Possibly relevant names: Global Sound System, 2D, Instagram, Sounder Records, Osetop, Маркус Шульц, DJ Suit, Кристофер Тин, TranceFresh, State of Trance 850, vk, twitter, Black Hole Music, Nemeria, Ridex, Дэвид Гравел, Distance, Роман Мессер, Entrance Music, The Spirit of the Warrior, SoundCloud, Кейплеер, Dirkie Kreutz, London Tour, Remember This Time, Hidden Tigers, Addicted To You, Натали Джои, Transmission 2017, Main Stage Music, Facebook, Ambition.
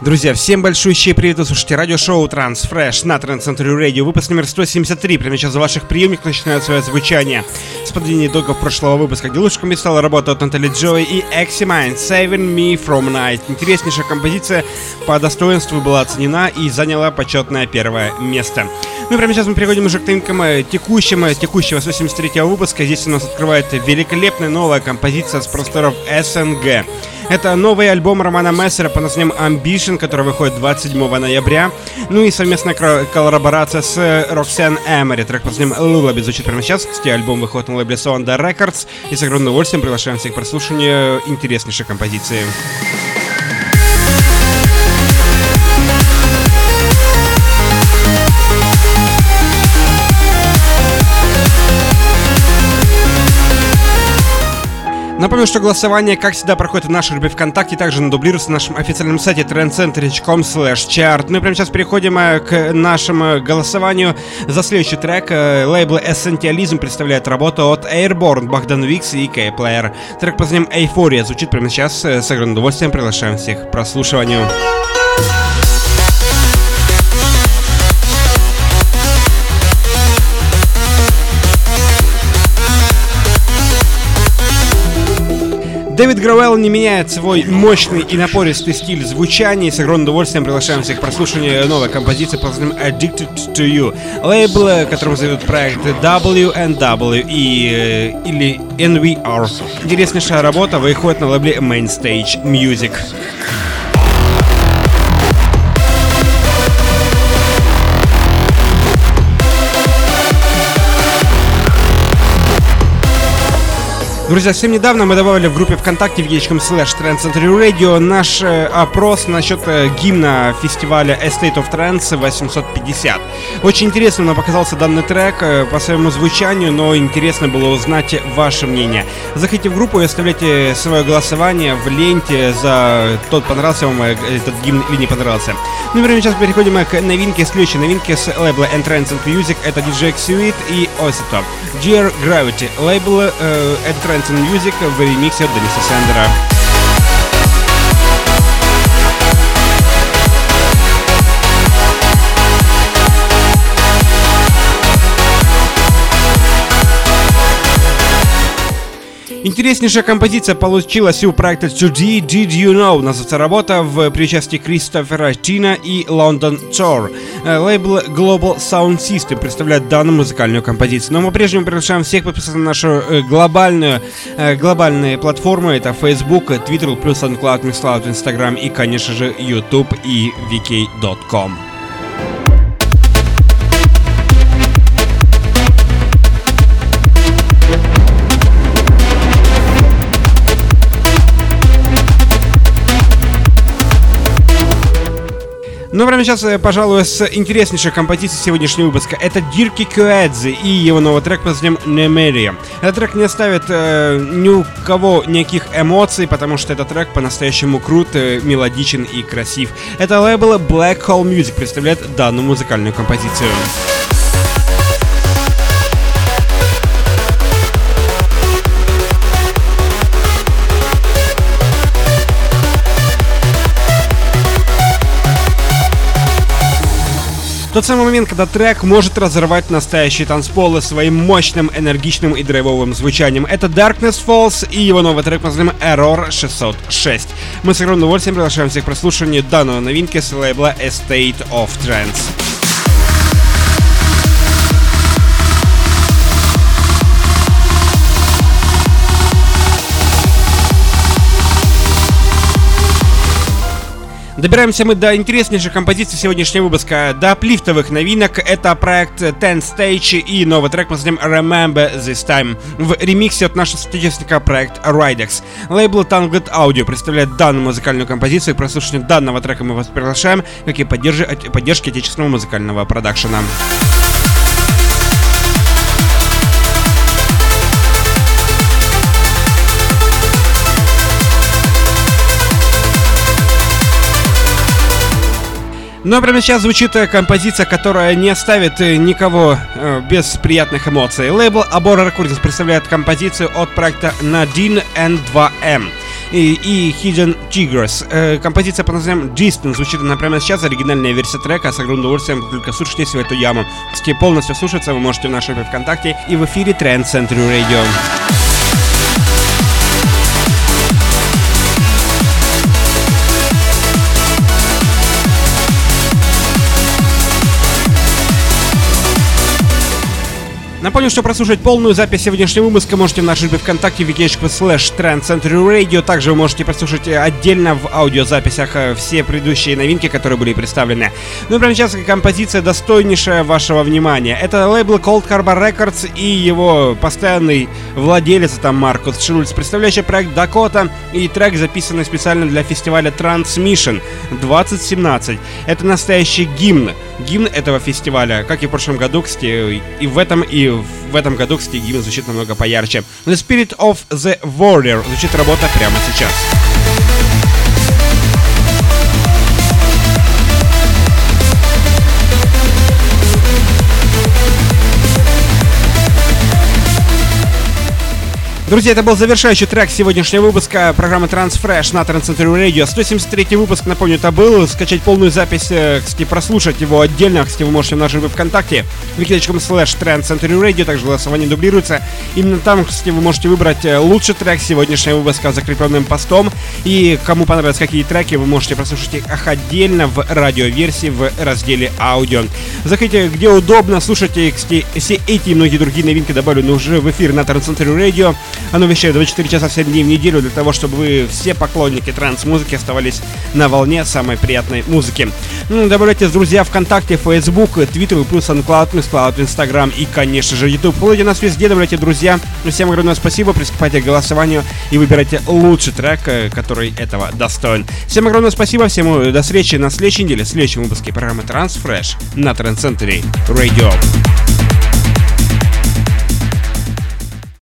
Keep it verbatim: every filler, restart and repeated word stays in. Друзья, всем большущий привет, вы слушаете радиошоу TranceFresh на Trance Century Radio, выпуск номер сто семьдесят три. Прямо сейчас за ваших приемников начинает свое звучание с подведения итогов прошлого выпуска, где лучшим мне стала работа от Натали Джои и Экси Майн «Saving Me From Night». Интереснейшая композиция по достоинству была оценена и заняла почетное первое место. Ну и прямо сейчас мы переходим уже к тынкам текущим, текущего сто семьдесят третьего выпуска. Здесь у нас открывает великолепная новая композиция с просторов СНГ. Это новый альбом Романа Мессера под названием Ambition, который выходит двадцать седьмого ноября. Ну и совместная коллаборация с Roxanne Emery. Трек под названием Lullaby звучит прямо сейчас. Кстати, альбом выходит на лейбле Sounder Records. И с огромным удовольствием приглашаем всех к прослушанию интереснейшей композиции. Напомню, что голосование, как всегда, проходит в нашей группе ВКонтакте, также надублируется на нашем официальном сайте трансцентр точка ком слэш чарт. Ну и прямо сейчас переходим к нашему голосованию за следующий трек. Лейбл Essentialism представляет работу от Airborne, Богдан Викс и Кейплеер. Трек под названием «Эйфория» звучит прямо сейчас. С огромным удовольствием приглашаем всех к прослушиванию. Дэвид Гравел не меняет свой мощный и напористый стиль звучания, и с огромным удовольствием приглашаем всех к прослушиванию новой композиции под названием Addicted To You. Лейбл, которым зовут проект дабл ю энд дабл ю и, или эн ви ар. Интереснейшая работа выходит на лейбле Main Stage Music. Друзья, совсем недавно мы добавили в группе ВКонтакте в ячком слэш Trance Century Radio наш э, опрос насчет э, гимна фестиваля State of Trance восемьсот пятьдесят. Очень интересным нам показался данный трек э, по своему звучанию, но интересно было узнать ваше мнение. Заходите в группу и оставляйте свое голосование в ленте за тот, понравился вам э, этот гимн или не понравился. Ну и прямо сейчас переходим к новинке, следующей новинке с лейбла Entrance Music. Это ди джей Suit и Osetop. Dear Gravity, лейбл э, Entrance Music в ремиксе от Денниса Сендера. Интереснейшая композиция получилась у проекта ту ди Did You Know. Называется работа в причастии Кристофера Тина и London Tour. Лейбл Global Sound System представляет данную музыкальную композицию. Но мы по-прежнему приглашаем всех подписаться на нашу глобальную, глобальные платформы. Это Facebook, Twitter, плюс SoundCloud, MixCloud, Instagram и, конечно же, YouTube и ви кей точка ком. Ну, прямо сейчас, пожалуй, с интереснейшей композицией сегодняшнего выпуска. Это Dirkie Kreutz и его новый трек под названием Nemeria. Этот трек не оставит э, ни у кого никаких эмоций, потому что этот трек по-настоящему крут, э, мелодичен и красив. Это лейбл Black Hole Music представляет данную музыкальную композицию. Тот самый момент, когда трек может разорвать настоящие танцполы своим мощным, энергичным и драйвовым звучанием. Это Darkness Falls и его новый трек под названием Error шестьсот шесть. Мы с огромным удовольствием приглашаем всех к прослушиванию данной новинки с лейбла State of Trance. Добираемся мы до интереснейшей композиции сегодняшнего выпуска, до аплифтовых новинок. Это проект Tenth Stage и новый трек мы назовем Remember This Time в ремиксе от нашего статистика проект Ridex. Лейбл Tangled Audio представляет данную музыкальную композицию. К прослушиванию данного трека мы вас приглашаем, как и поддержки отечественного музыкального продакшена. Ну а прямо сейчас звучит композиция, которая не оставит никого э, без приятных эмоций. Лейбл Airborne представляет композицию от проекта Nadine энд два эм. и, и Hidden Tigers. Э, композиция под названием Distance звучит она прямо сейчас, оригинальная версия трека. С огромным удовольствием только слушайте себе эту яму. Если полностью слушаться, вы можете в нашей группе ВКонтакте и в эфире Trance Century Radio. Напомню, что прослушать полную запись сегодняшнего выпуска можете в нашей группе ВКонтакте ви ка точка слэш Trance Century Radio. Также вы можете прослушать отдельно в аудиозаписях все предыдущие новинки, которые были представлены. Ну и прямо сейчас композиция, достойнейшая вашего внимания. Это лейбл Cold Harbor Records и его постоянный владелец, там Маркус Шульц, представляющий проект Dakota и трек, записанный специально для фестиваля Transmission двадцать семнадцать. Это настоящий гимн. Гимн этого фестиваля, как и в прошлом году, кстати, и в этом, и в этом году, кстати, гимн звучит намного поярче. The Spirit of the Warrior звучит работа прямо сейчас. Друзья, это был завершающий трек сегодняшнего выпуска программы TranceFresh на Trance Century Radio. сто семьдесят третий выпуск, напомню, это был. Скачать полную запись, кстати, прослушать его отдельно, кстати, вы можете в нашей группе ВКонтакте, ви ка точка слэш Trance Century Radio, также голосование дублируется. Именно там, кстати, вы можете выбрать лучший трек сегодняшнего выпуска с закрепленным постом. И кому понравятся какие треки, вы можете прослушать их отдельно в радиоверсии в разделе аудио. Заходите где удобно, слушайте, кстати, все эти и многие другие новинки добавлены уже в эфир на Trance Century Radio. Оно вещает двадцать четыре часа в семь дней в неделю для того, чтобы вы, все поклонники транс-музыки, оставались на волне самой приятной музыки. Ну, добавляйтесь, друзья, ВКонтакте, Facebook, Twitter, плюс SoundCloud, MixCloud, Instagram и, конечно же, YouTube. Плодите нас везде, добавляйте, друзья. Всем огромное спасибо, приступайте к голосованию и выбирайте лучший трек, который этого достоин. Всем огромное спасибо, всем до встречи на следующей неделе, в следующем выпуске программы TranceFresh на Trance Century Radio.